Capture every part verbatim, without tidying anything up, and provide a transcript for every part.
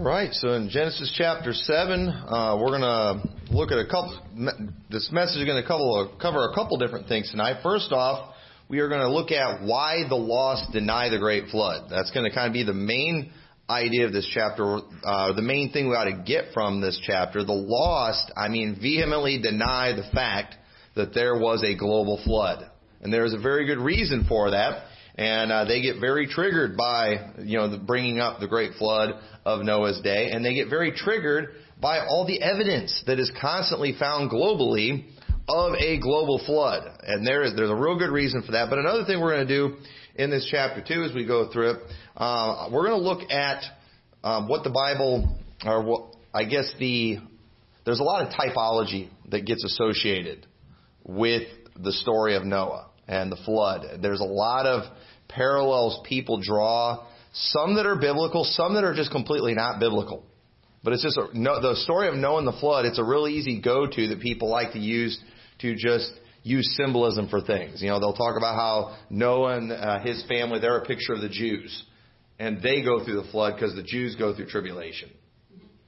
All right, so in Genesis chapter seven, uh, we're going to look at a couple, this message is going to cover a couple different things tonight. First off, we are going to look at why the lost deny the great flood. That's going to kind of be the main idea of this chapter, uh, the main thing we ought to get from this chapter. The lost, I mean, vehemently deny the fact that there was a global flood. And there is a very good reason for that. And uh, they get very triggered by, you know, the bringing up the great flood of Noah's day. And they get very triggered by all the evidence that is constantly found globally of a global flood. And there is, there's a real good reason for that. But another thing we're going to do in this chapter, too, as we go through it, uh, we're going to look at um, what the Bible, or what, I guess the, there's a lot of typology that gets associated with the story of Noah and the flood. There's a lot of parallels people draw, some that are biblical, some that are just completely not biblical. But it's just a, no, the story of Noah and the flood, it's a really easy go-to that people like to use to just use symbolism for things. You know, they'll talk about how Noah and uh, his family, they're a picture of the Jews. And they go through the flood because the Jews go through tribulation.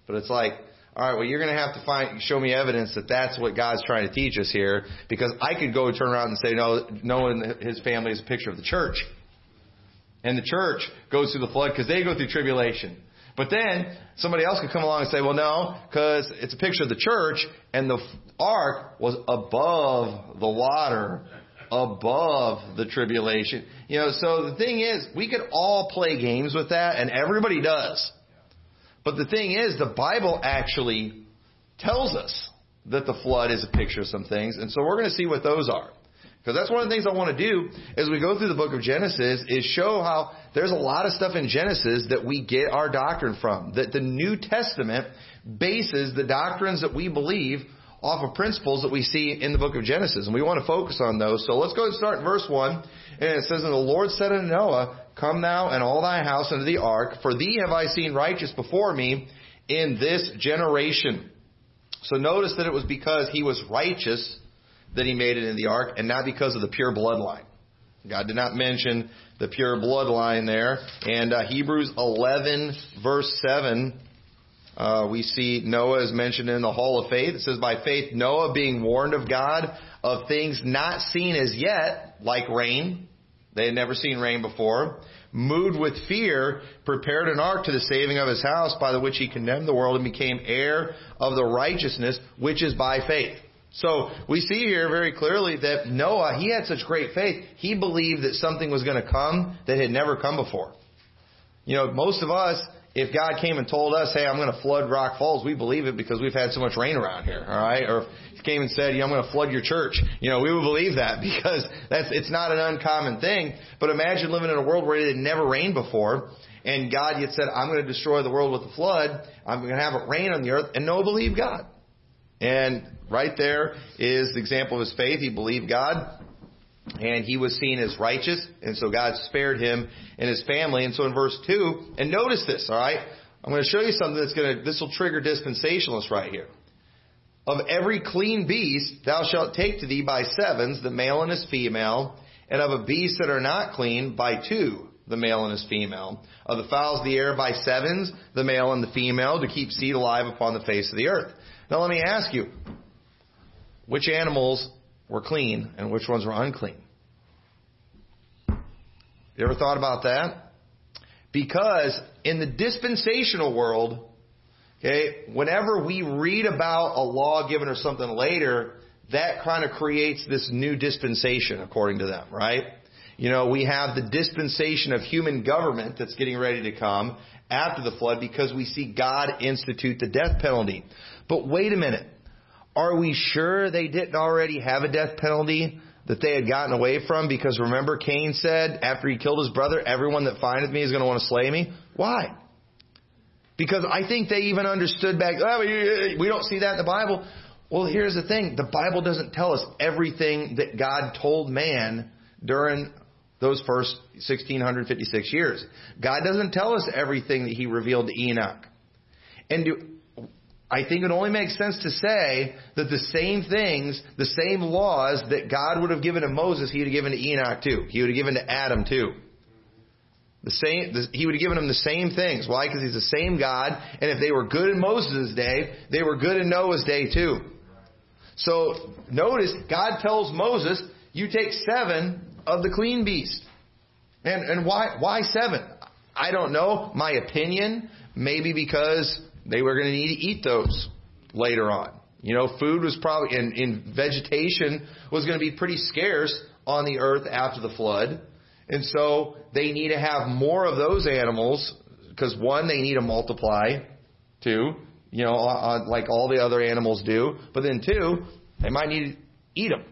But it's like, all right, well, you're going to have to find, show me evidence that that's what God's trying to teach us here, because I could go turn around and say, no, Noah and his family is a picture of the church. And the church goes through the flood because they go through tribulation. But then somebody else could come along and say, well, no, because it's a picture of the church, and the ark was above the water, above the tribulation. You know, so the thing is, we could all play games with that, and everybody does. But the thing is, the Bible actually tells us that the flood is a picture of some things. And so we're going to see what those are. Because that's one of the things I want to do as we go through the book of Genesis is show how there's a lot of stuff in Genesis that we get our doctrine from. That the New Testament bases the doctrines that we believe off of principles that we see in the book of Genesis. And we want to focus on those. So let's go and start in verse one. And it says, "And the Lord said unto Noah, Come thou and all thy house into the ark, for thee have I seen righteous before me in this generation." So notice that it was because he was righteous that he made it in the ark, and not because of the pure bloodline. God did not mention the pure bloodline there. And uh, Hebrews eleven, verse seven, uh, we see Noah is mentioned in the hall of faith. It says, "By faith Noah, being warned of God of things not seen as yet, like rain," they had never seen rain before, "moved with fear, prepared an ark to the saving of his house, by the which he condemned the world and became heir of the righteousness, which is by faith." So we see here very clearly that Noah, he had such great faith. He believed that something was going to come that had never come before. You know, most of us, if God came and told us, hey, I'm going to flood Rock Falls, we believe it because we've had so much rain around here, all right? Or if he came and said, you know, I'm going to flood your church, you know, we would believe that because that's it's not an uncommon thing. But imagine living in a world where it had never rained before, and God had said, I'm going to destroy the world with a flood, I'm going to have it rain on the earth, and Noah believed God. And right there is the example of his faith. He believed God. And he was seen as righteous, and so God spared him and his family. And so in verse two, and notice this, all right? I'm going to show you something that's going to, this will trigger dispensationalists right here. "Of every clean beast thou shalt take to thee by sevens, the male and his female, and of a beast that are not clean by two, the male and his female. Of the fowls of the air by sevens, the male and the female, to keep seed alive upon the face of the earth." Now let me ask you, which animals were clean and which ones were unclean? You ever thought about that? Because in the dispensational world, okay, whenever we read about a law given or something later, that kind of creates this new dispensation according to them, right? You know, we have the dispensation of human government that's getting ready to come after the flood because we see God institute the death penalty. But wait a minute. Are we sure they didn't already have a death penalty that they had gotten away from? Because remember, Cain said after he killed his brother, everyone that findeth me is going to want to slay me. Why? Because I think they even understood back, oh, we don't see that in the Bible. Well, here's the thing. The Bible doesn't tell us everything that God told man during those first one thousand six hundred fifty-six years. God doesn't tell us everything that he revealed to Enoch. And do I think it only makes sense to say that the same things, the same laws that God would have given to Moses, he would have given to Enoch too. He would have given to Adam too. The same, the, he would have given them the same things. Why? Because he's the same God. And if they were good in Moses' day, they were good in Noah's day too. So notice God tells Moses, you take seven of the clean beast. And and why why seven? I don't know. My opinion, maybe because they were going to need to eat those later on. You know, food was probably, and, and vegetation was going to be pretty scarce on the earth after the flood. And so they need to have more of those animals because, one, they need to multiply, two, you know, on, on, like all the other animals do. But then, two, they might need to eat them.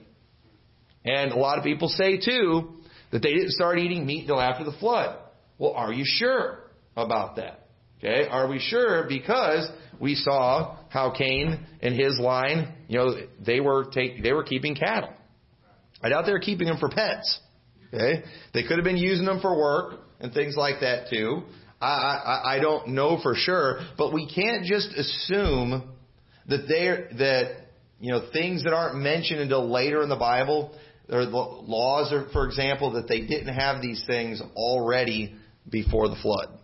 And a lot of people say, too, that they didn't start eating meat until after the flood. Well, are you sure about that? Okay, are we sure? Because we saw how Cain and his line, you know, they were take, they were keeping cattle. I doubt they were keeping them for pets. Okay, they could have been using them for work and things like that too. I I, I don't know for sure, but we can't just assume that they that you know things that aren't mentioned until later in the Bible. Or the laws, are, for example, that they didn't have these things already before the flood.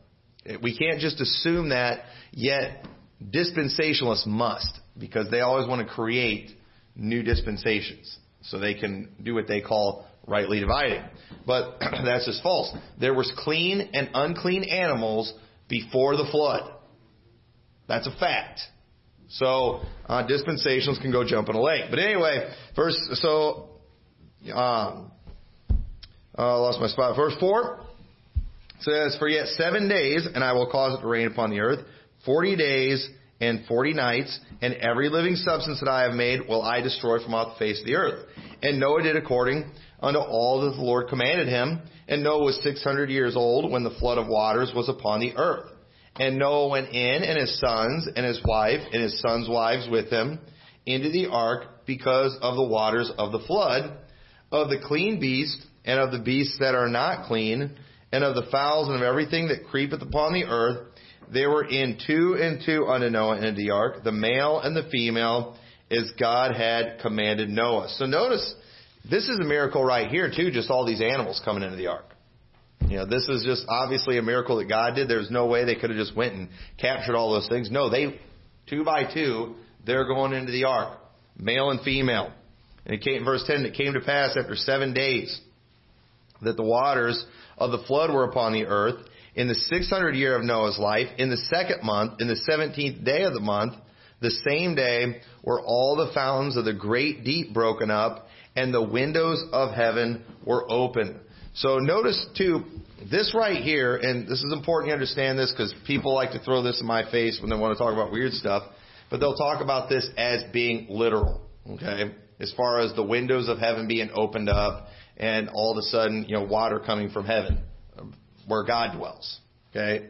We can't just assume that, yet dispensationalists must, because they always want to create new dispensations so they can do what they call rightly dividing. But that's just false. There was clean and unclean animals before the flood. That's a fact. So uh, dispensationalists can go jump in a lake. But anyway, first, so... Um, I uh, lost my spot. Verse four says, "For yet seven days, and I will cause it to rain upon the earth, forty days and forty nights, and every living substance that I have made will I destroy from off the face of the earth." And Noah did according unto all that the Lord commanded him. And Noah was six hundred years old when the flood of waters was upon the earth. And Noah went in, and his sons, and his wife, and his sons' wives with him, into the ark because of the waters of the flood, of the clean beast, and of the beasts that are not clean, and of the fowls, and of everything that creepeth upon the earth. They were in two and two unto Noah into the ark, the male and the female, as God had commanded Noah. So notice, this is a miracle right here too, just all these animals coming into the ark. You know, this is just obviously a miracle that God did. There's no way they could have just went and captured all those things. No, they, two by two, they're going into the ark, male and female. And it came, verse ten, "It came to pass after seven days that the waters of the flood were upon the earth in the six hundred year of Noah's life, in the second month, in the seventeenth day of the month, the same day were all the fountains of the great deep broken up, and the windows of heaven were open." So notice too, this right here, and this is important to understand this because people like to throw this in my face when they want to talk about weird stuff, but they'll talk about this as being literal. Okay. As far as the windows of heaven being opened up and all of a sudden, you know, water coming from heaven where God dwells. Okay.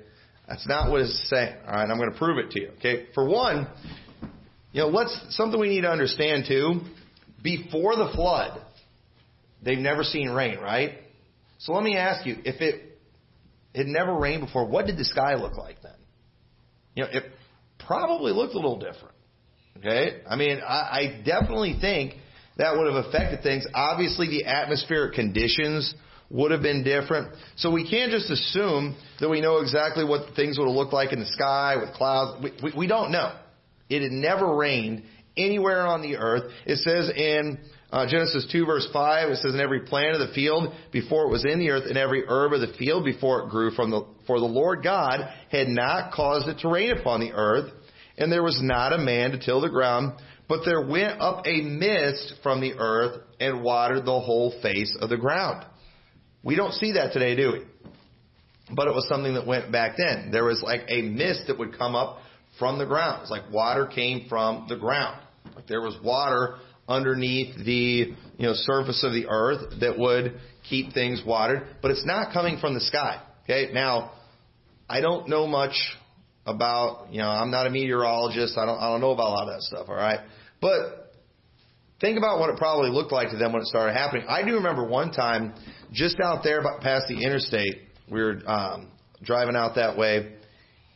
That's not what it's saying. All right. I'm going to prove it to you. Okay. For one, you know, let's something we need to understand too. Before the flood, they've never seen rain, right? So let me ask you, if it had never rained before, what did the sky look like then? You know, it probably looked a little different. Okay, I mean, I, I definitely think that would have affected things. Obviously, the atmospheric conditions would have been different. So we can't just assume that we know exactly what things would have looked like in the sky with clouds. We, we, we don't know. It had never rained anywhere on the earth. It says in uh, Genesis two, verse five, it says, "And every plant of the field before it was in the earth, and every herb of the field before it grew, from the, for the Lord God had not caused it to rain upon the earth. And there was not a man to till the ground, but there went up a mist from the earth and watered the whole face of the ground." We don't see that today, do we? But it was something that went back then. There was like a mist that would come up from the ground. It's like water came from the ground. Like there was water underneath the you know surface of the earth that would keep things watered. But it's not coming from the sky. Okay. Now, I don't know much about, you know, I'm not a meteorologist. I don't I don't know about a lot of that stuff, all right? But think about what it probably looked like to them when it started happening. I do remember one time, just out there past the interstate, we were um, driving out that way,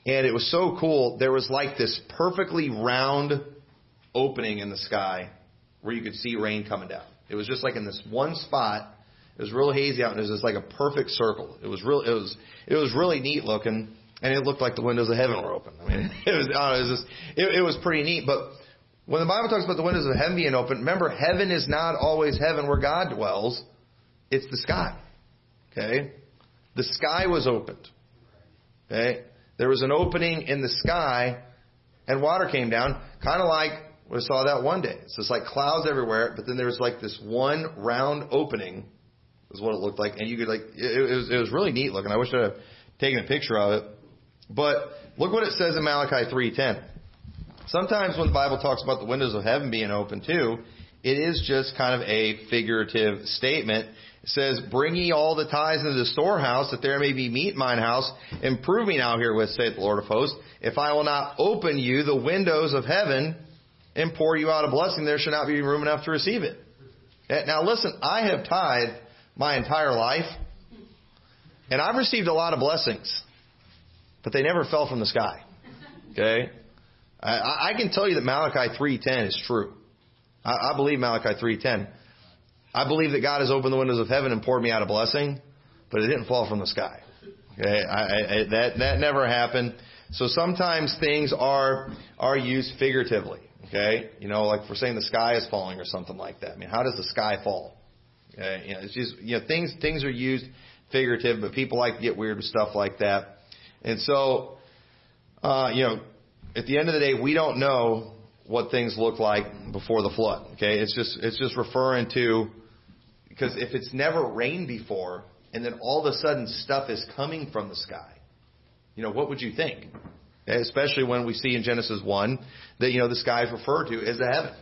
and it was so cool. There was like this perfectly round opening in the sky where you could see rain coming down. It was just like in this one spot. It was real hazy out, and it was just like a perfect circle. It was real. It was it was really neat looking, and it looked like the windows of heaven were open. I mean, it was, I don't know, it was just it, it was pretty neat. But when the Bible talks about the windows of heaven being open, remember, heaven is not always heaven where God dwells. It's the sky. Okay, the sky was opened. Okay, there was an opening in the sky, and water came down, kind of like. We saw that one day. It's just like clouds everywhere, but then there was like this one round opening, is what it looked like, and you could like it, it was it was really neat looking. I wish I'd have taken a picture of it. But look what it says in Malachi three ten. Sometimes when the Bible talks about the windows of heaven being open too, it is just kind of a figurative statement. It says, "Bring ye all the tithes into the storehouse, that there may be meat in mine house, and prove me now herewith, saith the Lord of hosts, if I will not open you the windows of heaven, and pour you out a blessing, there should not be room enough to receive it." Now listen, I have tithed my entire life, and I've received a lot of blessings, but they never fell from the sky. Okay, I, I can tell you that Malachi three ten is true. I, I believe Malachi three ten. I believe that God has opened the windows of heaven and poured me out a blessing, but it didn't fall from the sky. Okay, I, I, that that never happened. So sometimes things are are used figuratively. Okay, you know, like if we're saying the sky is falling or something like that. I mean, how does the sky fall? Okay, you know, it's just, you know, things things are used figurative, but people like to get weird with stuff like that. And so, uh, you know, at the end of the day, we don't know what things look like before the flood. Okay, it's just it's just referring to, because if it's never rained before and then all of a sudden stuff is coming from the sky, you know, what would you think? Especially when we see in Genesis one that, you know, the sky is referred to as the heaven.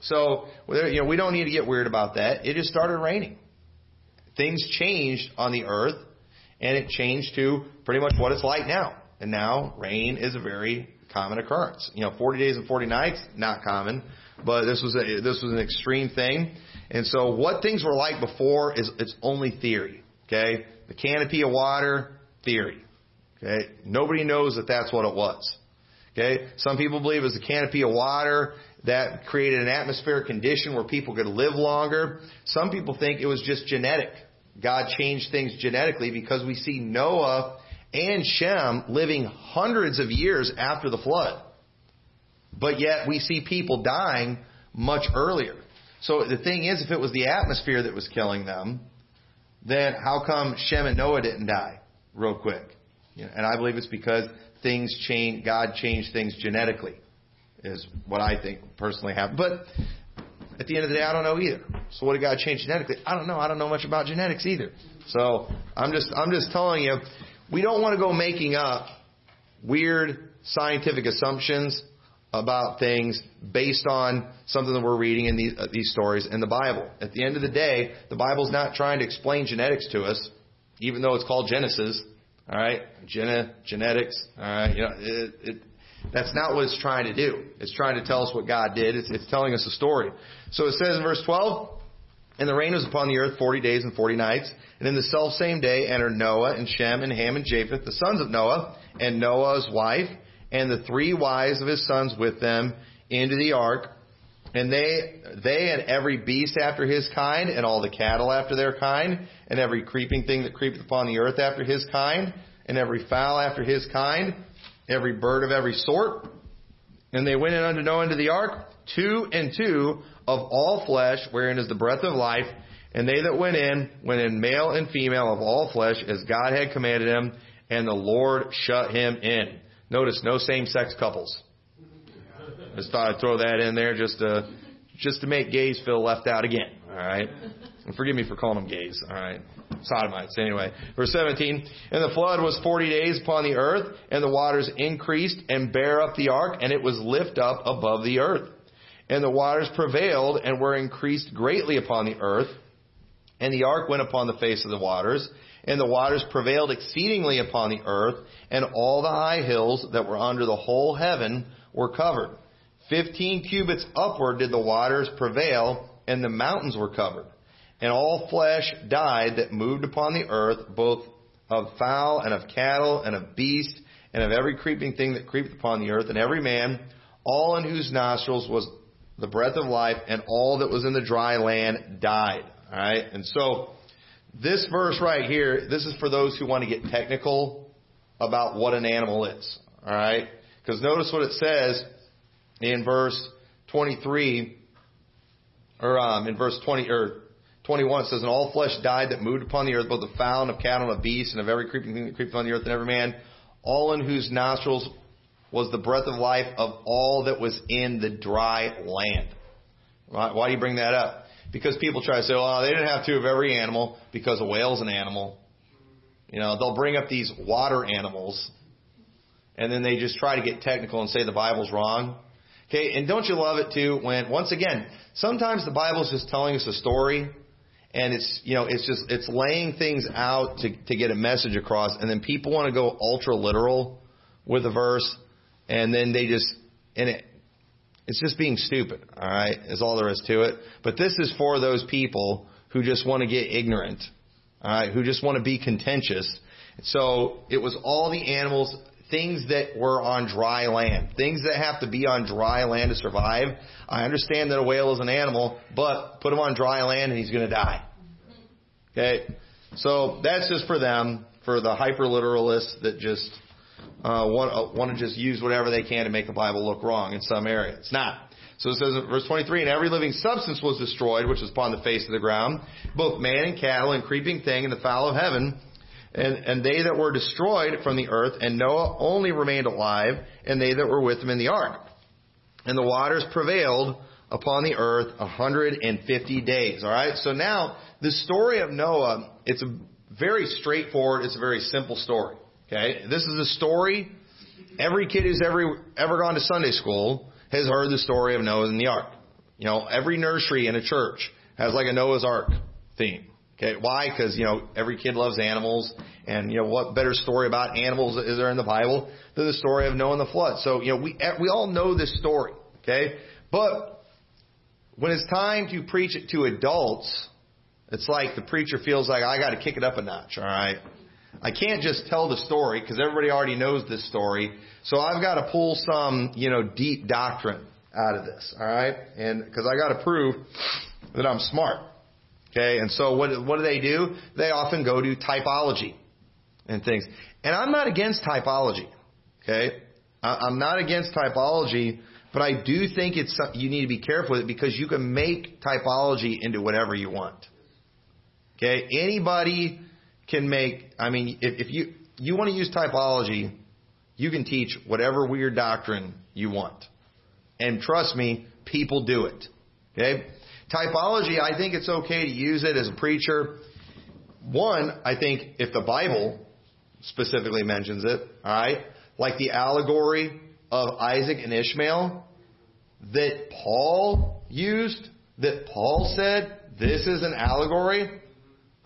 So, you know, we don't need to get weird about that. It just started raining. Things changed on the earth, and it changed to pretty much what it's like now. And now rain is a very common occurrence. You know, forty days and forty nights, not common, but this was a, this was an extreme thing. And so what things were like before is it's only theory. Okay, the canopy of water, theory. Okay, nobody knows that that's what it was. Okay, some people believe it was a canopy of water that created an atmospheric condition where people could live longer. Some people think it was just genetic. God changed things genetically, because we see Noah and Shem living hundreds of years after the flood, but yet we see people dying much earlier. So the thing is, if it was the atmosphere that was killing them, then how come Shem and Noah didn't die real quick? You know, and I believe it's because things change. God changed things genetically, is what I think personally happened. But at the end of the day, I don't know either. So what did God change genetically? I don't know. I don't know much about genetics either. So I'm just I'm just telling you, we don't want to go making up weird scientific assumptions about things based on something that we're reading in these uh, these stories in the Bible. At the end of the day, the Bible's not trying to explain genetics to us, even though it's called Genesis. All right, Gen- genetics. All right, you know, it, it, that's not what it's trying to do. It's trying to tell us what God did. It's, it's telling us a story. So it says in verse twelve, "And the rain was upon the earth forty days and forty nights, and in the selfsame day entered Noah and Shem and Ham and Japheth, the sons of Noah, and Noah's wife, and the three wives of his sons with them into the ark. And they, they and every beast after his kind, and all the cattle after their kind, and every creeping thing that creepeth upon the earth after his kind, and every fowl after his kind, every bird of every sort. And they went in unto Noah into the ark, two and two of all flesh, wherein is the breath of life. And they that went in, went in male and female of all flesh, as God had commanded him, and the Lord shut him in." Notice, no same-sex couples. I just thought I'd throw that in there just to just to make gays feel left out again. All right, and forgive me for calling them gays. All right, sodomites. Anyway, verse seventeen. "And the flood was forty days upon the earth, and the waters increased and bare up the ark, and it was lift up above the earth. And the waters prevailed and were increased greatly upon the earth, and the ark went upon the face of the waters. And the waters prevailed exceedingly upon the earth, and all the high hills that were under the whole heaven were covered. Fifteen cubits upward did the waters prevail, and the mountains were covered. And all flesh died that moved upon the earth, both of fowl and of cattle and of beast and of every creeping thing that creepeth upon the earth, and every man, all in whose nostrils was the breath of life, and all that was in the dry land died." All right, and so This verse right here, this is for those who want to get technical about what an animal is. All right? Because notice what it says in verse twenty-three, or um, in verse twenty or twenty-one. It says, "And all flesh died that moved upon the earth, both the fowl, and of cattle, and of beasts, and of every creeping thing that creepeth on the earth, and every man, all in whose nostrils was the breath of life of all that was in the dry land." Right? Why do you bring that up? Because people try to say, "Oh, they didn't have two of every animal because a whale's an animal." You know, they'll bring up these water animals, and then they just try to get technical and say the Bible's wrong. Okay, and don't you love it too when, once again, sometimes the Bible's just telling us a story, and it's, you know, it's just, it's laying things out to, to get a message across, and then people want to go ultra literal with a verse, and then they just, and it, it's just being stupid, all right, is all there is to it. But this is for those people who just want to get ignorant, all right, who just want to be contentious. So it was all the animals, things that were on dry land, things that have to be on dry land to survive. I understand that a whale is an animal, but put him on dry land and he's going to die. Okay, so that's just for them, for the hyper-literalists that just uh, want, uh, want to just use whatever they can to make the Bible look wrong in some area. It's not. So it says in verse twenty-three, "And every living substance was destroyed, which was upon the face of the ground, both man and cattle and creeping thing and the fowl of heaven. And, and they that were destroyed from the earth, and Noah only remained alive, and they that were with him in the ark. And the waters prevailed upon the earth a hundred and fifty days." All right? So now, the story of Noah, it's a very straightforward, it's a very simple story. Okay? This is a story, every kid who's ever, ever gone to Sunday school has heard the story of Noah and the ark. You know, every nursery in a church has like a Noah's Ark theme. Okay, why? Because, you know, every kid loves animals. And, you know, what better story about animals is there in the Bible than the story of Noah and the flood? So, you know, we we all know this story. Okay? But when it's time to preach it to adults, it's like the preacher feels like, I got to kick it up a notch. All right? I can't just tell the story because everybody already knows this story. So I've got to pull some, you know, deep doctrine out of this. All right? And because I got to prove that I'm smart. Okay, and so what, what do they do? They often go to typology and things. And I'm not against typology. Okay, I, I'm not against typology, but I do think it's you need to be careful with it because you can make typology into whatever you want. Okay, anybody can make. I mean, if, if you you want to use typology, you can teach whatever weird doctrine you want, and trust me, people do it. Okay. Typology, I think it's okay to use it as a preacher. One, I think if the Bible specifically mentions it, all right, like the allegory of Isaac and Ishmael that Paul used, that Paul said, this is an allegory,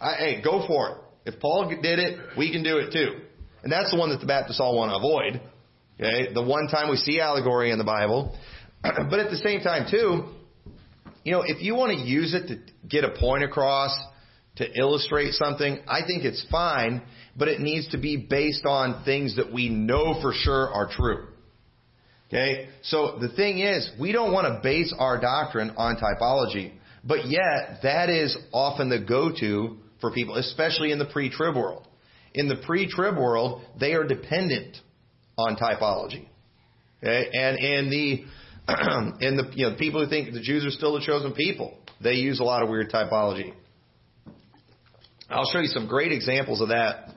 I, hey, go for it. If Paul did it, we can do it too. And that's the one that the Baptists all want to avoid. Okay, the one time we see allegory in the Bible. But at the same time, too, you know, if you want to use it to get a point across, to illustrate something, I think it's fine, but it needs to be based on things that we know for sure are true. Okay? So the thing is, we don't want to base our doctrine on typology, but yet that is often the go-to for people, especially in the pre-trib world. In the pre-trib world, they are dependent on typology. Okay? And in the and the you know people who think the Jews are still the chosen people, they use a lot of weird typology. I'll show you some great examples of that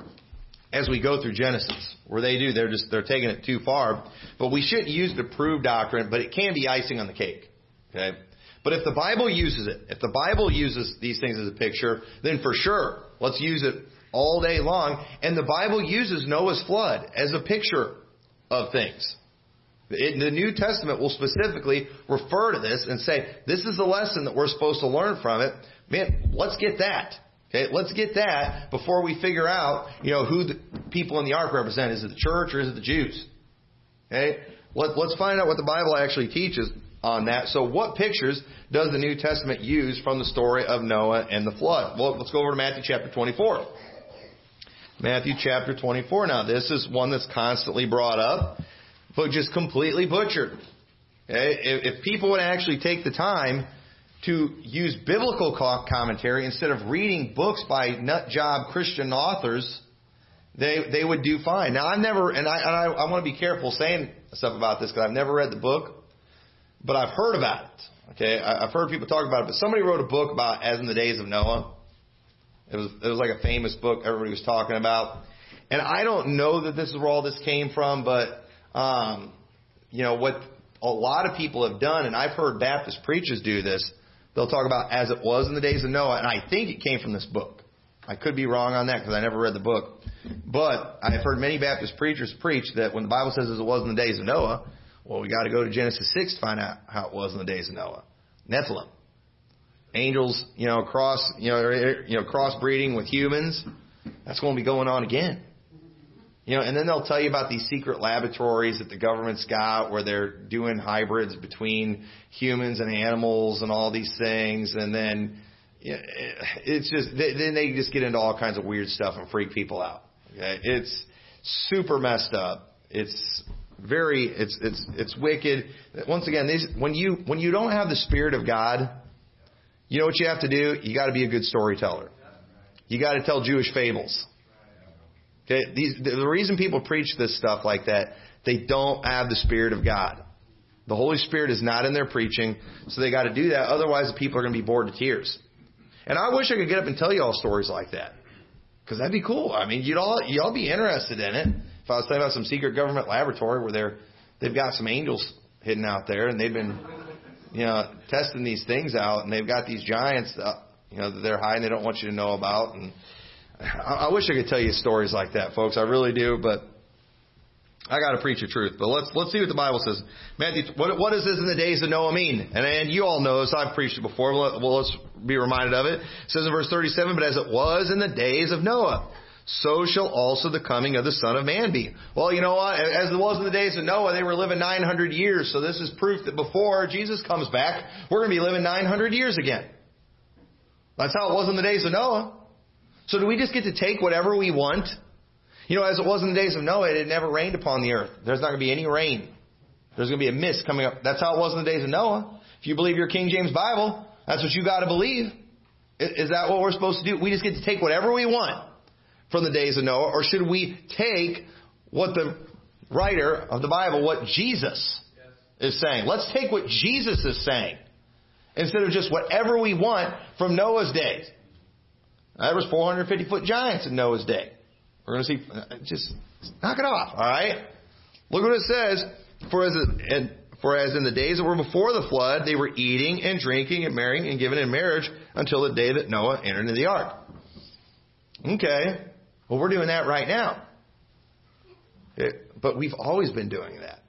as we go through Genesis, where they do they're just they're taking it too far. But we shouldn't use the prove doctrine, but it can be icing on the cake. Okay, but if the Bible uses it, if the Bible uses these things as a picture, then for sure let's use it all day long. And the Bible uses Noah's flood as a picture of things. It, the New Testament will specifically refer to this and say, this is the lesson that we're supposed to learn from it. Man, let's get that. Okay, let's get that before we figure out, you know, who the people in the ark represent. Is it the church or is it the Jews? Okay, Let, let's find out what the Bible actually teaches on that. So what pictures does the New Testament use from the story of Noah and the flood? Well, let's go over to Matthew chapter twenty-four. Matthew chapter twenty-four. Now, this is one that's constantly brought up, but just completely butchered. Okay? If people would actually take the time to use biblical commentary instead of reading books by nut job Christian authors, they they would do fine. Now, I've never, and I and I, I want to be careful saying stuff about this because I've never read the book, but I've heard about it. Okay, I, I've heard people talk about it. But somebody wrote a book about as in the days of Noah. It was it was like a famous book everybody was talking about, and I don't know that this is where all this came from, but um, you know what a lot of people have done, and I've heard Baptist preachers do this. They'll talk about as it was in the days of Noah, and I think it came from this book. I could be wrong on that because I never read the book, but I've heard many Baptist preachers preach that when the Bible says as it was in the days of Noah, well, we got to go to Genesis six to find out how it was in the days of Noah. Nephilim. Angels, you know, cross, you know, you know, crossbreeding with humans. That's going to be going on again. You know, and then they'll tell you about these secret laboratories that the government's got where they're doing hybrids between humans and animals and all these things. And then you know, it's just, then they just get into all kinds of weird stuff and freak people out. Okay? It's super messed up. It's very, it's, it's, it's wicked. Once again, these, when you, when you don't have the Spirit of God, you know what you have to do? You got to be a good storyteller. You got to tell Jewish fables. Okay, these, the reason people preach this stuff like that, they don't have the Spirit of God. The Holy Spirit is not in their preaching, so they got to do that. Otherwise, the people are going to be bored to tears. And I wish I could get up and tell you all stories like that, because that'd be cool. I mean, you'd all you'd all be interested in it. If I was talking about some secret government laboratory where they're they've got some angels hidden out there, and they've been. You know, testing these things out, and they've got these giants, uh, you know, that they're hiding, they don't want you to know about. And I, I wish I could tell you stories like that, folks. I really do, but I got to preach the truth. But let's let's see what the Bible says. Matthew, what what does this in the days of Noah mean? And, and you all know this. I've preached it before. Well, let's be reminded of it. It says in verse thirty-seven, "But as it was in the days of Noah, so shall also the coming of the Son of Man be." Well, you know what? As it was in the days of Noah, they were living nine hundred years. So this is proof that before Jesus comes back, we're going to be living nine hundred years again. That's how it was in the days of Noah. So do we just get to take whatever we want? You know, as it was in the days of Noah, it had never rained upon the earth. There's not going to be any rain. There's going to be a mist coming up. That's how it was in the days of Noah. If you believe your King James Bible, that's what you got to believe. Is that what we're supposed to do? We just get to take whatever we want from the days of Noah, or should we take what the writer of the Bible, what Jesus is saying? Let's take what Jesus is saying instead of just whatever we want from Noah's days. There was four hundred fifty foot giants in Noah's day. We're going to see, just knock it off, all right? Look what it says. For as, and for as in the days that were before the flood, they were eating and drinking and marrying and giving in marriage until the day that Noah entered into the ark. Okay. Well, we're doing that right now. It, but we've always been doing that.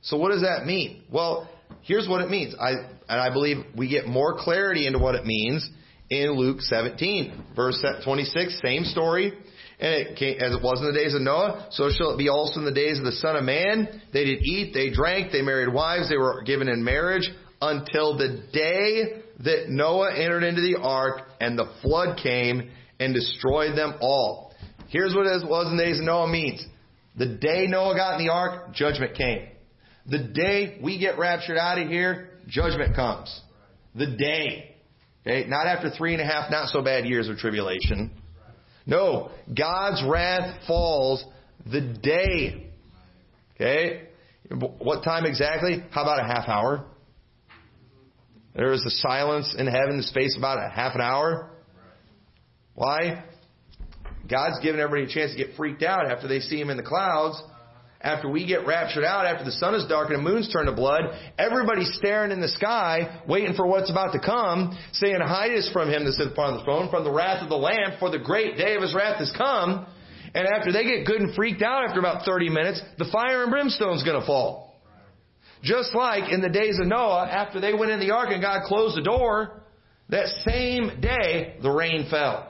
So what does that mean? Well, here's what it means. I and I believe we get more clarity into what it means in Luke seventeen, verse twenty-six, same story. And it came, as it was in the days of Noah, so shall it be also in the days of the Son of Man. They did eat, they drank, they married wives, they were given in marriage until the day that Noah entered into the ark and the flood came and destroyed them all. Here's what it was in the days of Noah means. The day Noah got in the ark, judgment came. The day we get raptured out of here, judgment comes. The day. Okay? Not after three and a half not so bad years of tribulation. No. God's wrath falls the day. Okay? What time exactly? How about a half hour? There is a silence in heaven in space about a half an hour. Why? God's given everybody a chance to get freaked out after they see Him in the clouds. After we get raptured out, after the sun is dark and the moon's turned to blood, everybody's staring in the sky, waiting for what's about to come, saying, "Hide us from Him that sits upon the throne, from the wrath of the Lamb, for the great day of His wrath has come." And after they get good and freaked out after about thirty minutes, the fire and brimstone's going to fall. Just like in the days of Noah, after they went in the ark and God closed the door, that same day the rain fell.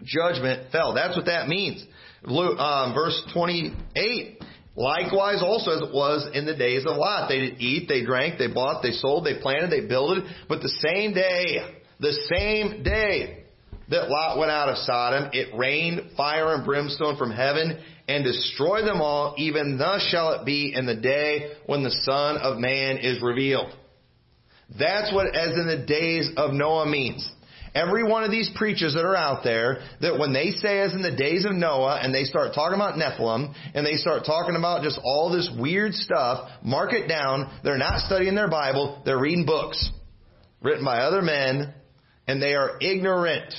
Judgment fell. That's what that means. Luke, um, verse twenty-eight. Likewise, also as it was in the days of Lot, they did eat, they drank, they bought, they sold, they planted, they builded. But the same day, the same day that Lot went out of Sodom, it rained fire and brimstone from heaven and destroyed them all. Even thus shall it be in the day when the Son of Man is revealed. That's what as in the days of Noah means. Every one of these preachers that are out there, that when they say as in the days of Noah, and they start talking about Nephilim, and they start talking about just all this weird stuff, mark it down, they're not studying their Bible, they're reading books written by other men, and they are ignorant.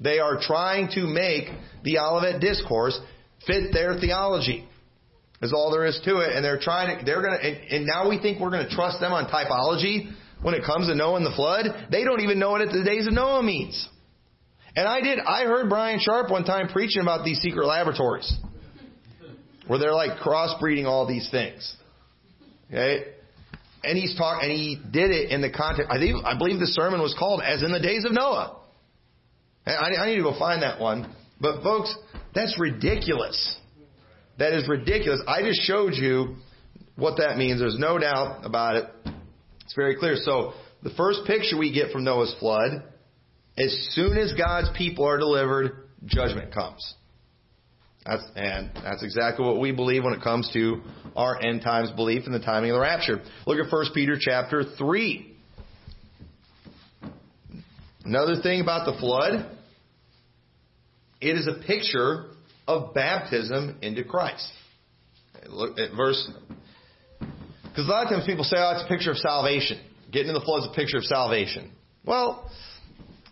They are trying to make the Olivet Discourse fit their theology. Is all there is to it, and they're trying to. They're gonna, and, and now we think we're gonna trust them on typology when it comes to Noah and the flood. They don't even know what the days of Noah means. And I did. I heard Brian Sharp one time preaching about these secret laboratories, where they're like crossbreeding all these things. Okay, and he's talk, and he did it in the context. I think I believe the sermon was called "As in the Days of Noah." And I, I need to go find that one. But folks, that's ridiculous. That is ridiculous. I just showed you what that means. There's no doubt about it. It's very clear. So the first picture we get from Noah's flood, as soon as God's people are delivered, judgment comes. That's, and that's exactly what we believe when it comes to our end times belief and the timing of the rapture. Look at First Peter chapter three. Another thing about the flood, it is a picture of baptism into Christ. Look at verse. Because a lot of times people say, oh, it's a picture of salvation. Getting in the flood is a picture of salvation. Well,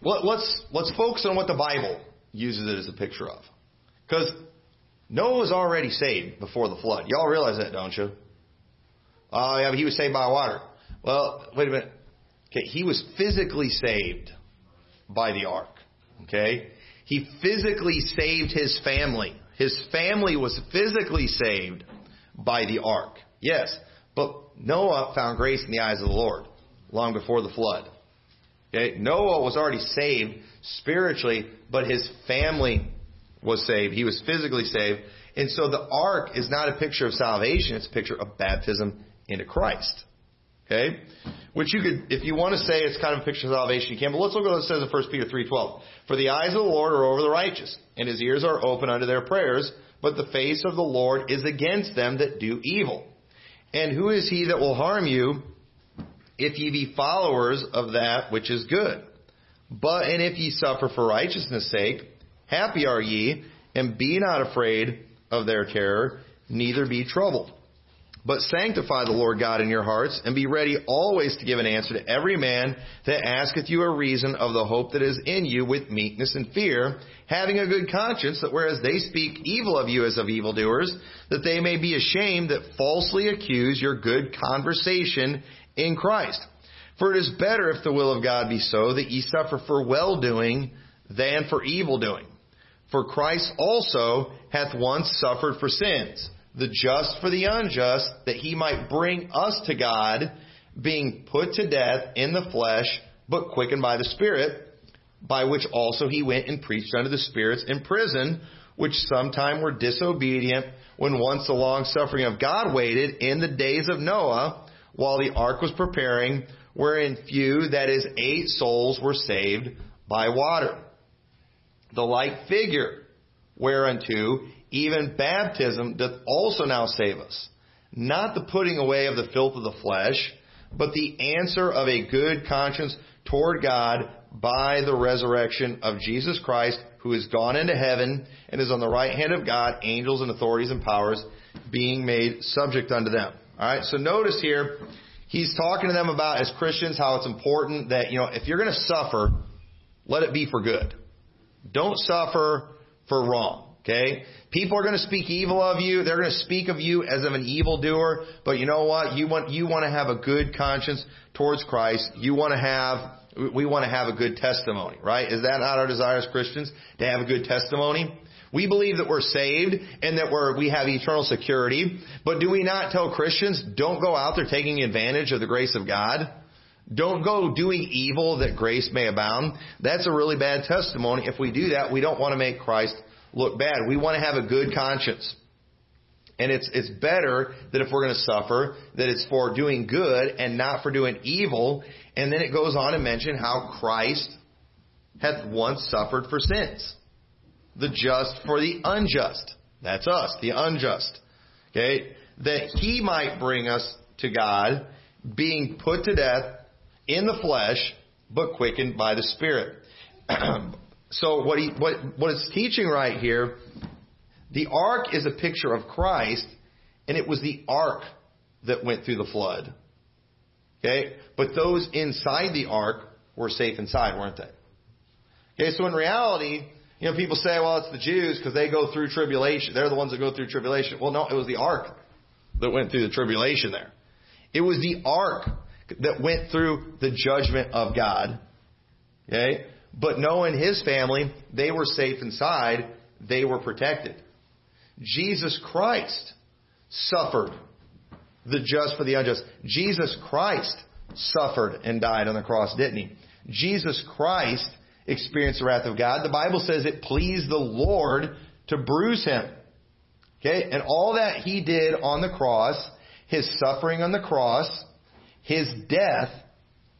let's, let's focus on what the Bible uses it as a picture of. Because Noah was already saved before the flood. Y'all realize that, don't you? Oh, yeah, but he was saved by water. Well, wait a minute. Okay, he was physically saved by the ark. Okay? He physically saved his family. His family was physically saved by the ark. Yes, but Noah found grace in the eyes of the Lord long before the flood. Okay? Noah was already saved spiritually, but his family was saved. He was physically saved. And so the ark is not a picture of salvation. It's a picture of baptism into Christ. Okay? Which you could, if you want to say it's kind of a picture of salvation, you can. But let's look at what it says in First Peter three twelve. For the eyes of the Lord are over the righteous, and his ears are open unto their prayers, but the face of the Lord is against them that do evil. And who is he that will harm you if ye be followers of that which is good? But, and if ye suffer for righteousness' sake, happy are ye, and be not afraid of their terror, neither be troubled. But sanctify the Lord God in your hearts, and be ready always to give an answer to every man that asketh you a reason of the hope that is in you with meekness and fear, having a good conscience, that whereas they speak evil of you as of evildoers, that they may be ashamed that falsely accuse your good conversation in Christ. For it is better, if the will of God be so, that ye suffer for well-doing than for evil-doing. For Christ also hath once suffered for sins, the just for the unjust, that he might bring us to God, being put to death in the flesh, but quickened by the Spirit, by which also he went and preached unto the spirits in prison, which sometime were disobedient, when once the long-suffering of God waited in the days of Noah, while the ark was preparing, wherein few, that is, eight souls, were saved by water. The like figure, whereunto even baptism doth also now save us, not the putting away of the filth of the flesh, but the answer of a good conscience toward God by the resurrection of Jesus Christ, who is gone into heaven and is on the right hand of God, angels and authorities and powers being made subject unto them. All right, so notice here, he's talking to them about, as Christians, how it's important that, you know, if you're going to suffer, let it be for good. Don't suffer for wrong. Okay? People are going to speak evil of you. They're going to speak of you as of an evildoer. But you know what? You want you want to have a good conscience towards Christ. You want to have, we want to have a good testimony, right? Is that not our desire as Christians, to have a good testimony? We believe that we're saved and that we're, we have eternal security. But do we not tell Christians, don't go out there taking advantage of the grace of God? Don't go doing evil that grace may abound. That's a really bad testimony. If we do that, we don't want to make Christ look bad. We want to have a good conscience. And it's it's better that if we're going to suffer, that it's for doing good and not for doing evil. And then it goes on to mention how Christ hath once suffered for sins. The just for the unjust. That's us, the unjust. Okay? That he might bring us to God, being put to death in the flesh, but quickened by the Spirit. So what he what what it's teaching right here, the ark is a picture of Christ, and it was the ark that went through the flood. Okay? But those inside the ark were safe inside, weren't they? Okay, so in reality, you know, people say, well, it's the Jews because they go through tribulation. They're the ones that go through tribulation. Well, no, it was the ark that went through the tribulation there. It was the ark that went through the judgment of God. Okay? But Noah and his family, they were safe inside. They were protected. Jesus Christ suffered the just for the unjust. Jesus Christ suffered and died on the cross, didn't he? Jesus Christ experienced the wrath of God. The Bible says it pleased the Lord to bruise him. Okay? And all that he did on the cross, his suffering on the cross, his death,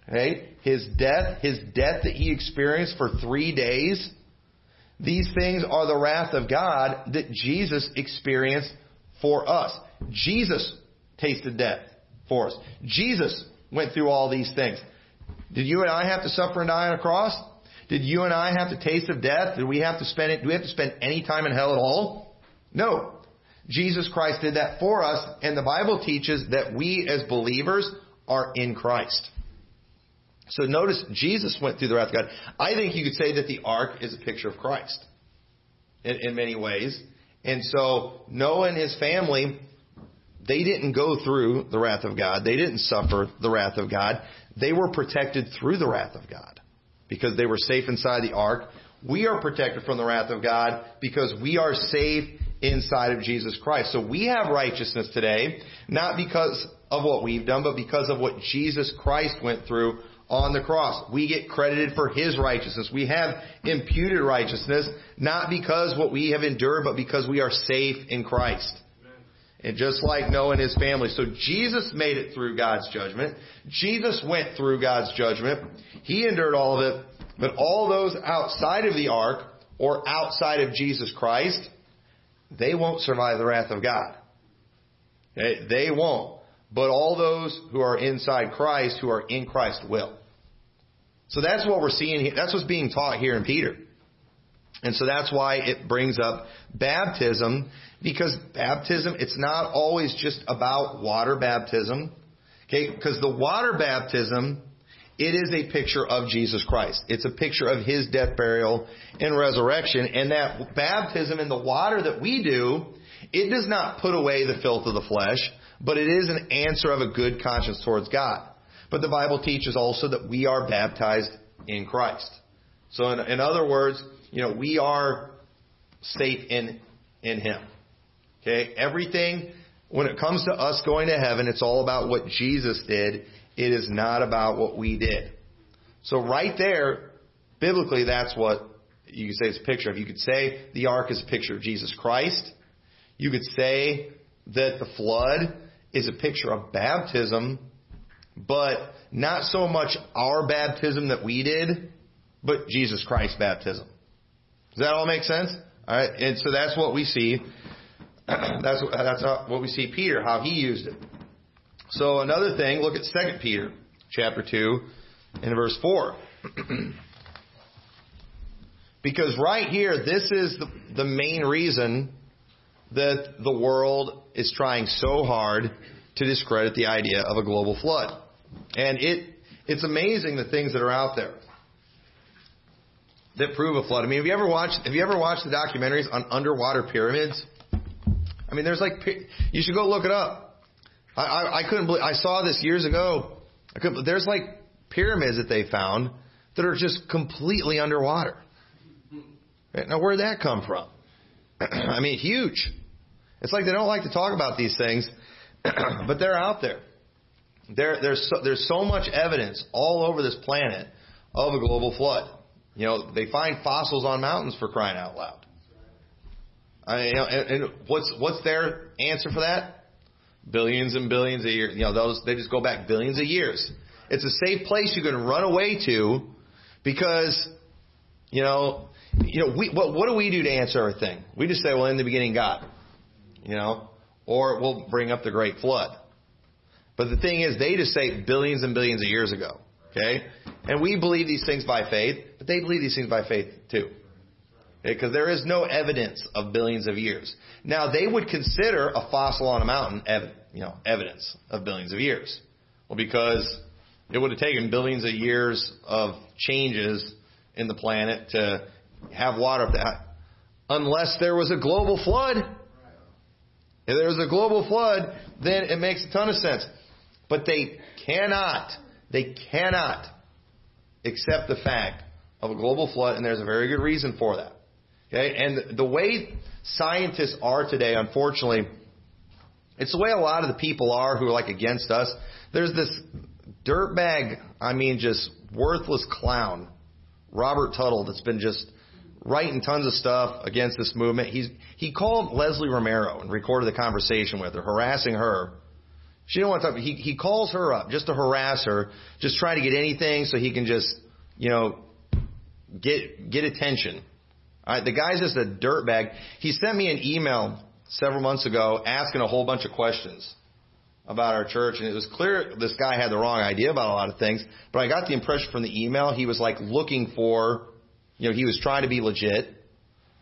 okay? His death, his death that he experienced for three days. These things are the wrath of God that Jesus experienced for us. Jesus tasted death for us. Jesus went through all these things. Did you and I have to suffer and die on a cross? Did you and I have to taste of death? Did we have to spend it? Do we have to spend any time in hell at all? No. Jesus Christ did that for us, and the Bible teaches that we as believers are in Christ. So notice Jesus went through the wrath of God. I think you could say that the ark is a picture of Christ in, in many ways. And so Noah and his family, they didn't go through the wrath of God. They didn't suffer the wrath of God. They were protected through the wrath of God because they were safe inside the ark. We are protected from the wrath of God because we are safe inside of Jesus Christ. So we have righteousness today, not because of what we've done, but because of what Jesus Christ went through on the cross. We get credited for his righteousness. We have imputed righteousness, not because what we have endured, but because we are safe in Christ. And just like Noah and his family. So Jesus made it through God's judgment. Jesus went through God's judgment. He endured all of it. But all those outside of the ark or outside of Jesus Christ, they won't survive the wrath of God. Okay? They won't. But all those who are inside Christ, who are in Christ, will. So that's what we're seeing here. That's what's being taught here in Peter. And so that's why it brings up baptism, because baptism, it's not always just about water baptism. Okay? Because the water baptism, it is a picture of Jesus Christ. It's a picture of his death, burial, and resurrection. And that baptism in the water that we do, it does not put away the filth of the flesh, but it is an answer of a good conscience towards God. But the Bible teaches also that we are baptized in Christ. So in, in other words, you know, we are safe in, in him. Okay? Everything, when it comes to us going to heaven, it's all about what Jesus did. It is not about what we did. So right there, biblically, that's what you could say is a picture of. You could say the ark is a picture of Jesus Christ. You could say that the flood is a picture of baptism, but not so much our baptism that we did, but Jesus Christ's baptism. Does that all make sense? All right. And so that's what we see. That's, that's what we see Peter, how he used it. So another thing, look at Second Peter chapter two and verse four. Because right here, this is the, the main reason that the world is trying so hard to discredit the idea of a global flood. And it it's amazing the things that are out there that prove a flood. I mean, have you ever watched have you ever watched the documentaries on underwater pyramids? I mean, there's like, you should go look it up. I, I, I couldn't believe, I saw this years ago. I couldn't, there's like pyramids that they found that are just completely underwater. Right? Now, where'd that come from? I mean, huge. It's like they don't like to talk about these things, but they're out there. There, there's so, there's so much evidence all over this planet of a global flood. You know, they find fossils on mountains, for crying out loud. I mean, you know, and, and what's what's their answer for that? Billions and billions of years. You know, those, they just go back billions of years. It's a safe place you can run away to because, you know, you know, we, what, what do we do to answer everything? We just say, well, in the beginning, God, you know, or we'll bring up the great flood. But the thing is, they just say billions and billions of years ago. Okay? And we believe these things by faith, but they believe these things by faith too. Because there is no evidence of billions of years. Now, they would consider a fossil on a mountain ev- you know, evidence of billions of years. Well, because it would have taken billions of years of changes in the planet to have water. Unless there was a global flood. If there was a global flood, then it makes a ton of sense. But they cannot, they cannot accept the fact of a global flood, and there's a very good reason for that. Okay, and the way scientists are today, unfortunately, it's the way a lot of the people are who are like against us. There's this dirtbag, I mean, just worthless clown, Robert Tuttle, that's been just writing tons of stuff against this movement. He's he called Leslie Romero and recorded the conversation with her, harassing her. She didn't want to talk. He he calls her up just to harass her, just trying to get anything so he can just, you know, get get attention. All right, the guy's just a dirtbag. He sent me an email several months ago asking a whole bunch of questions about our church, and it was clear this guy had the wrong idea about a lot of things, but I got the impression from the email he was like looking for, you know, he was trying to be legit,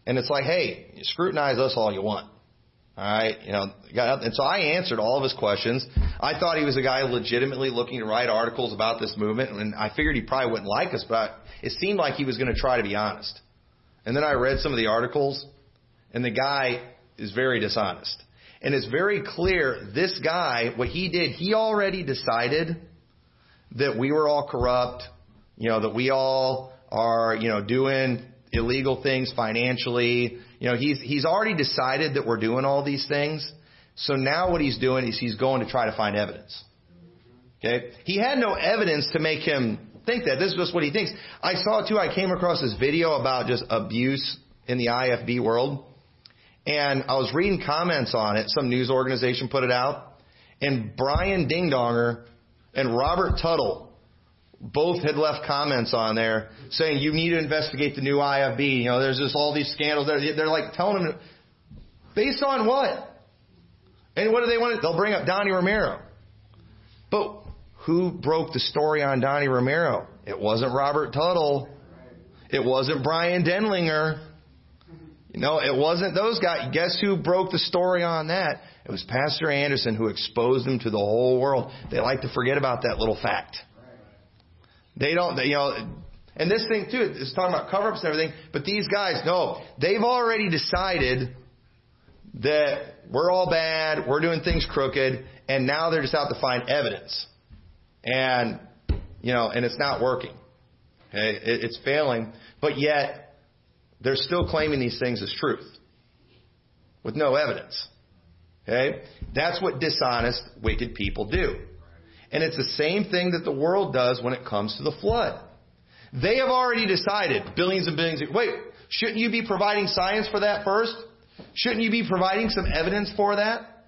and it's like, hey, scrutinize us all you want. All right, you know, and so I answered all of his questions. I thought he was a guy legitimately looking to write articles about this movement, and I figured he probably wouldn't like us, but I, it seemed like he was going to try to be honest. And then I read some of the articles, and the guy is very dishonest. And it's very clear this guy, what he did, he already decided that we were all corrupt, you know, that we all are, you know, doing illegal things financially. You know, he's he's already decided that we're doing all these things. So now what he's doing is he's going to try to find evidence. Okay? He had no evidence to make him think that. This is just what he thinks. I saw, too, I came across this video about just abuse in the I F B world. And I was reading comments on it. Some news organization put it out. And Brian Denlinger and Robert Tuttle both had left comments on there saying, you need to investigate the new I F B. You know, there's just all these scandals. They're, they're like telling them, based on what? And what do they want? They'll bring up Donnie Romero. But who broke the story on Donnie Romero? It wasn't Robert Tuttle. It wasn't Brian Denlinger. You know, it wasn't those guys. Guess who broke the story on that? It was Pastor Anderson, who exposed them to the whole world. They like to forget about that little fact. They don't, they, you know, and this thing too, it's talking about cover-ups and everything, but these guys, no, they've already decided that we're all bad, we're doing things crooked, and now they're just out to find evidence. And, you know, and it's not working. Okay, it, it's failing, but yet they're still claiming these things as truth with no evidence. Okay, that's what dishonest, wicked people do. And it's the same thing that the world does when it comes to the flood. They have already decided, billions and billions of... Wait, shouldn't you be providing science for that first? Shouldn't you be providing some evidence for that?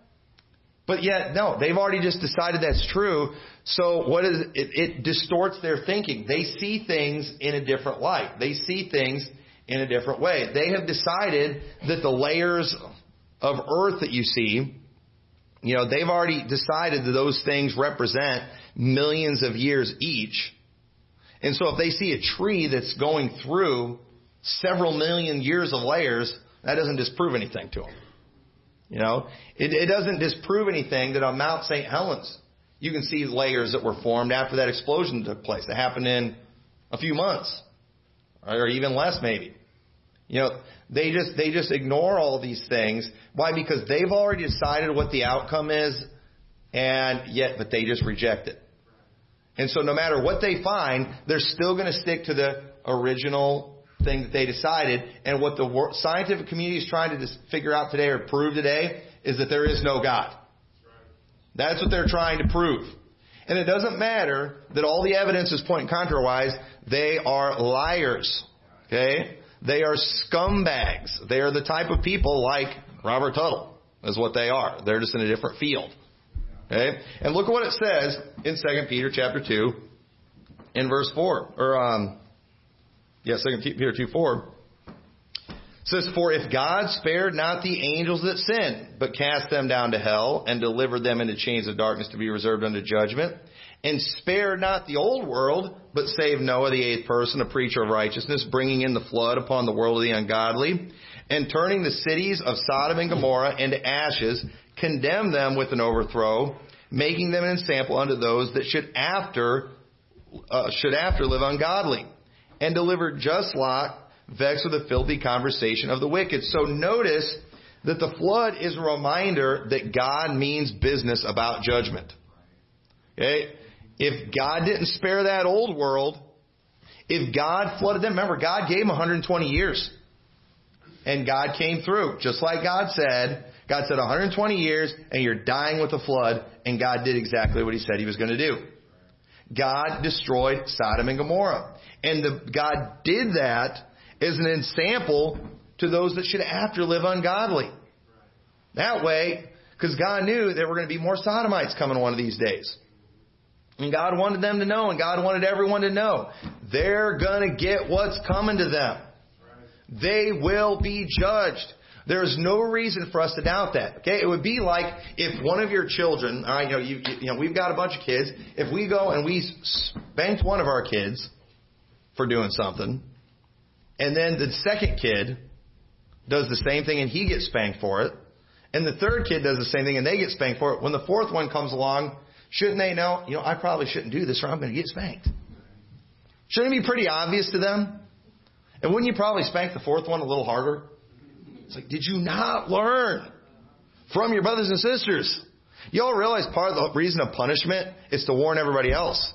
But yet, no, they've already just decided that's true. So what is it? It distorts their thinking. They see things in a different light. They see things in a different way. They have decided that the layers of earth that you see... You know, they've already decided that those things represent millions of years each. And so if they see a tree that's going through several million years of layers, that doesn't disprove anything to them. You know, it, it doesn't disprove anything that on Mount Saint Helens, you can see layers that were formed after that explosion that took place. That happened in a few months or even less maybe. You know, they just they just ignore all these things. Why? Because they've already decided what the outcome is, and yet, but they just reject it. And so no matter what they find, they're still going to stick to the original thing that they decided. And what the scientific community is trying to figure out today or prove today is that there is no God. That's what they're trying to prove. And it doesn't matter that all the evidence is pointing contrary-wise. They are liars. Okay? They are scumbags. They are the type of people like Robert Tuttle is what they are. They're just in a different field. Okay? And look at what it says in Second Peter chapter two in verse four. Or, um, yeah, Second Peter two four. It says, for if God spared not the angels that sinned, but cast them down to hell and delivered them into chains of darkness to be reserved unto judgment, and spared not the old world, but saved Noah, the eighth person, a preacher of righteousness, bringing in the flood upon the world of the ungodly, and turning the cities of Sodom and Gomorrah into ashes, condemned them with an overthrow, making them an ensample unto those that should after uh, should after live ungodly, and delivered just Lot, vexed with the filthy conversation of the wicked. So notice that the flood is a reminder that God means business about judgment. Okay? If God didn't spare that old world, if God flooded them, remember, God gave them one hundred twenty years. And God came through, just like God said. God said one hundred twenty years, and you're dying with the flood. And God did exactly what He said He was going to do. God destroyed Sodom and Gomorrah. And the, God did that as an example to those that should after live ungodly. That way, because God knew there were going to be more Sodomites coming one of these days. And God wanted them to know, and God wanted everyone to know, they're going to get what's coming to them. They will be judged. There's no reason for us to doubt that. Okay? It would be like if one of your children, all right, you know, you, you know, we've got a bunch of kids. If we go and we spanked one of our kids for doing something, and then the second kid does the same thing and he gets spanked for it, and the third kid does the same thing and they get spanked for it, when the fourth one comes along, shouldn't they know, you know, I probably shouldn't do this or I'm going to get spanked? Shouldn't it be pretty obvious to them? And wouldn't you probably spank the fourth one a little harder? It's like, did you not learn from your brothers and sisters? You all realize part of the reason of punishment is to warn everybody else.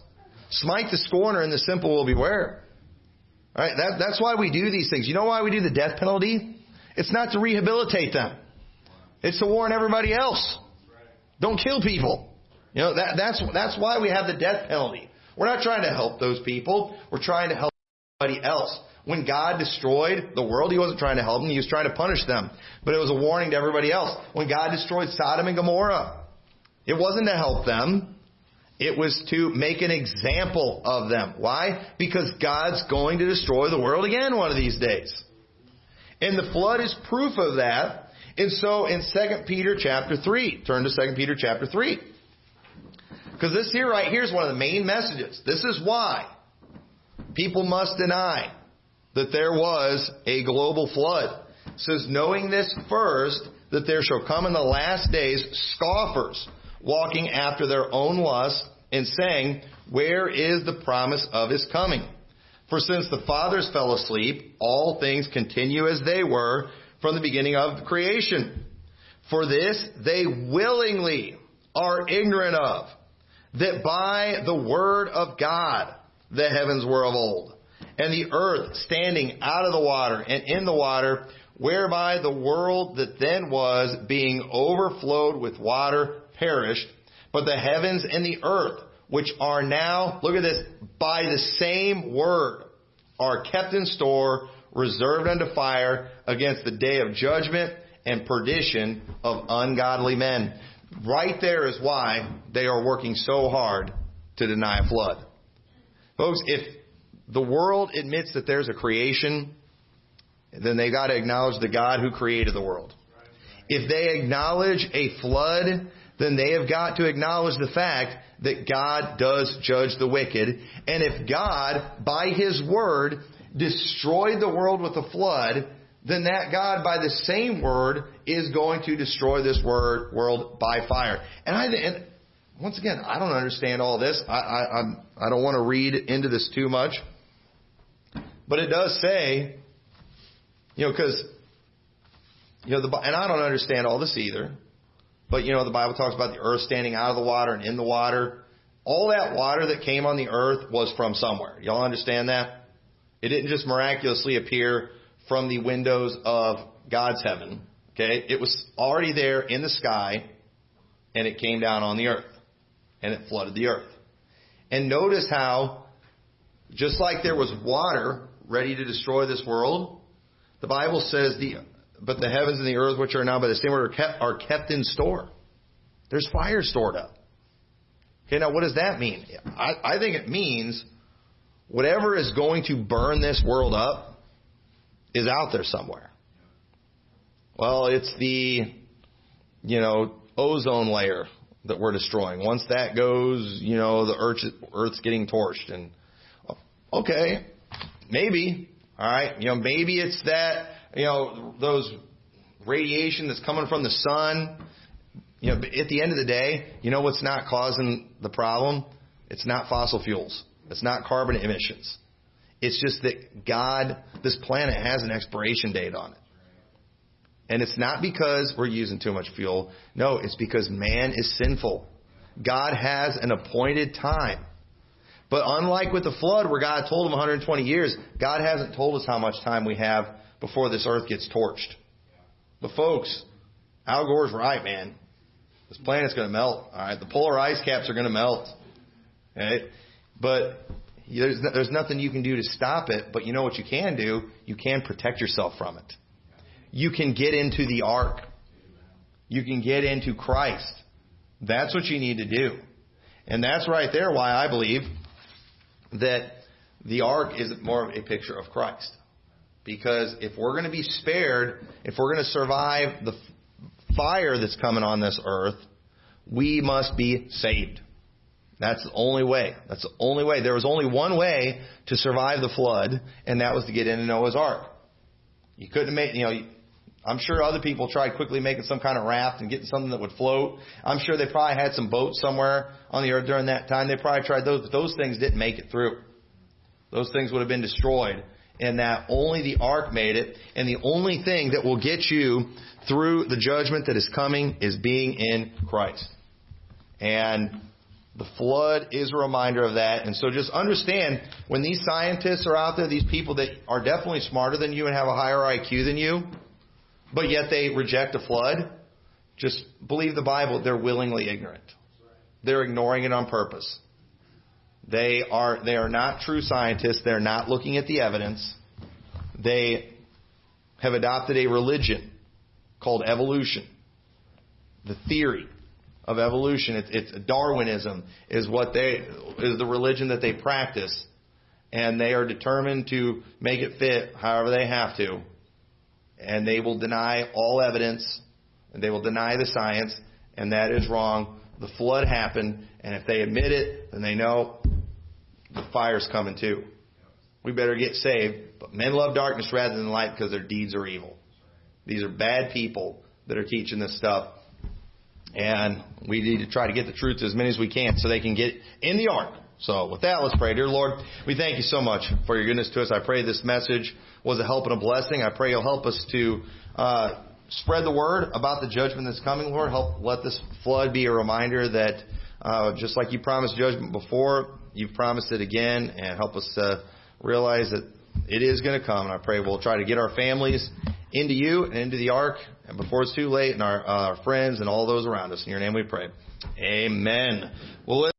Smite the scorner and the simple will beware. All right, that, that's why we do these things. You know why we do the death penalty? It's not to rehabilitate them. It's to warn everybody else. Don't kill people. You know, that, that's, that's why we have the death penalty. We're not trying to help those people. We're trying to help everybody else. When God destroyed the world, He wasn't trying to help them. He was trying to punish them. But it was a warning to everybody else. When God destroyed Sodom and Gomorrah, it wasn't to help them. It was to make an example of them. Why? Because God's going to destroy the world again one of these days. And the flood is proof of that. And so in Second Peter chapter three, turn to Second Peter chapter three. Because this here right here is one of the main messages. This is why people must deny that there was a global flood. It says, knowing this first, that there shall come in the last days scoffers, walking after their own lust, and saying, where is the promise of His coming? For since the fathers fell asleep, all things continue as they were from the beginning of creation. For this they willingly are ignorant of, that by the word of God the heavens were of old, and the earth standing out of the water and in the water, whereby the world that then was, being overflowed with water, perished, but the heavens and the earth, which are now, look at this, by the same word, are kept in store, reserved unto fire, against the day of judgment and perdition of ungodly men. Right there is why they are working so hard to deny a flood. Folks, if the world admits that there's a creation, then they got to acknowledge the God who created the world. If they acknowledge a flood, then they have got to acknowledge the fact that God does judge the wicked. And if God, by His word, destroyed the world with a flood, then that God, by the same word, is going to destroy this word, world by fire. And I and once again, I don't understand all this. I, I, I'm, I don't want to read into this too much. But it does say, you know, because, you know, the, and I don't understand all this either. But, you know, the Bible talks about the earth standing out of the water and in the water. All that water that came on the earth was from somewhere. Y'all understand that? It didn't just miraculously appear from the windows of God's heaven. Okay? It was already there in the sky, and it came down on the earth, and it flooded the earth. And notice how, just like there was water ready to destroy this world, the Bible says the But the heavens and the earth, which are now by the same word, are kept, are kept in store. There's fire stored up. Okay, now what does that mean? I, I think it means whatever is going to burn this world up is out there somewhere. Well, it's the, you know, ozone layer that we're destroying. Once that goes, you know, the earth, earth's getting torched. And okay, maybe, all right, you know, maybe it's that, you know, those radiation that's coming from the sun. You know, but at the end of the day, you know what's not causing the problem? It's not fossil fuels. It's not carbon emissions. It's just that God, this planet has an expiration date on it. And it's not because we're using too much fuel. No, it's because man is sinful. God has an appointed time. But unlike with the flood where God told them one hundred twenty years, God hasn't told us how much time we have before this earth gets torched. But folks, Al Gore's right, man. This planet's going to melt. All right, the polar ice caps are going to melt. All right? But there's there's nothing you can do to stop it. But you know what you can do? You can protect yourself from it. You can get into the ark. You can get into Christ. That's what you need to do. And that's right there why I believe that the ark is more of a picture of Christ. Because if we're going to be spared, if we're going to survive the fire that's coming on this earth, we must be saved. That's the only way. That's the only way. There was only one way to survive the flood, and that was to get into Noah's Ark. You couldn't make, you know, I'm sure other people tried quickly making some kind of raft and getting something that would float. I'm sure they probably had some boats somewhere on the earth during that time. They probably tried those, but those things didn't make it through. Those things would have been destroyed. And that only the ark made it. And the only thing that will get you through the judgment that is coming is being in Christ. And the flood is a reminder of that. And so just understand, when these scientists are out there, these people that are definitely smarter than you and have a higher I Q than you, but yet they reject the flood, just believe the Bible, they're willingly ignorant. They're ignoring it on purpose. They are they are not true scientists. They're not looking at the evidence. They have adopted a religion called evolution. The theory of evolution, it's, it's Darwinism, is what they is the religion that they practice, and they are determined to make it fit however they have to, and they will deny all evidence, and they will deny the science, and that is wrong. The flood happened, and if they admit it, then they know. The fire's coming too. We better get saved. But men love darkness rather than light because their deeds are evil. These are bad people that are teaching this stuff. And we need to try to get the truth to as many as we can so they can get in the ark. So with that, let's pray. Dear Lord, we thank you so much for your goodness to us. I pray this message was a help and a blessing. I pray you'll help us to uh, spread the word about the judgment that's coming, Lord. Help let this flood be a reminder that uh, just like you promised judgment before, you've promised it again, and help us uh, realize that it is going to come. And I pray we'll try to get our families into you and into the ark and before it's too late, and our, uh, our friends and all those around us. In your name we pray. Amen. Well,